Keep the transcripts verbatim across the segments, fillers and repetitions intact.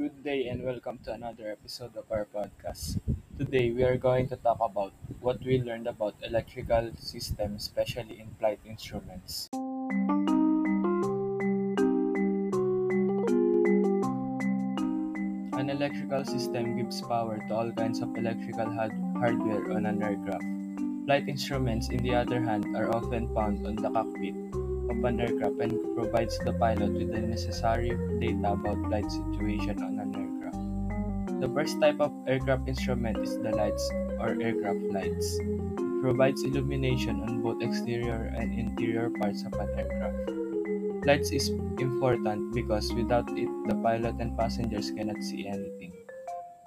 Good day and welcome to another episode of our podcast. Today we are going to talk about what we learned about electrical systems, especially in flight instruments. An electrical system gives power to all kinds of electrical hard- hardware on an aircraft. Flight instruments, on the other hand, are often found on the cockpit of an aircraft and provides the pilot with the necessary data about flight situation on an aircraft. The first type of aircraft instrument is the lights or aircraft lights. It provides illumination on both exterior and interior parts of an aircraft. Lights is important because without it, the pilot and passengers cannot see anything.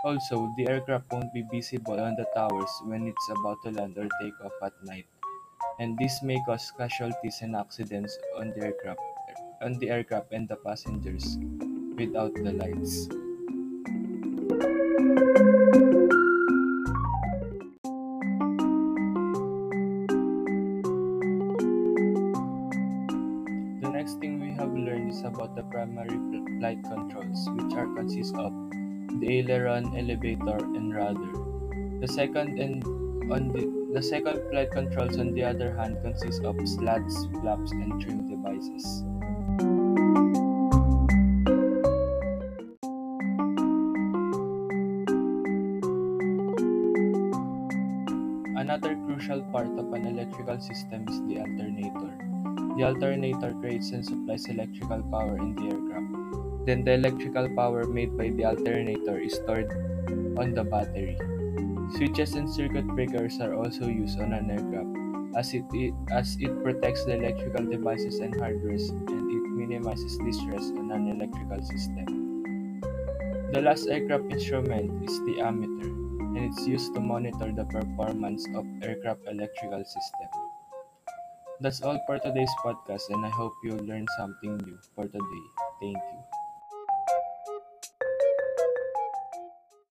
Also, the aircraft won't be visible on the towers when it's about to land or take off at night, and this may cause casualties and accidents on the aircraft, on the aircraft and the passengers without the lights. The next thing we have learned is about the primary fl- flight controls, which are consist of the aileron, elevator, and rudder. The second and on the, the second flight controls, on the other hand, consist of slats, flaps, and trim devices. Another crucial part of an electrical system is the alternator. The alternator creates and supplies electrical power in the aircraft. Then the electrical power made by the alternator is stored on the battery. Switches and circuit breakers are also used on an aircraft as it, it as it protects the electrical devices and hardware, and it minimizes distress on an electrical system. The last aircraft instrument is the ammeter, and it's used to monitor the performance of aircraft electrical system. That's all for today's podcast, and I hope you learned something new for today. Thank you.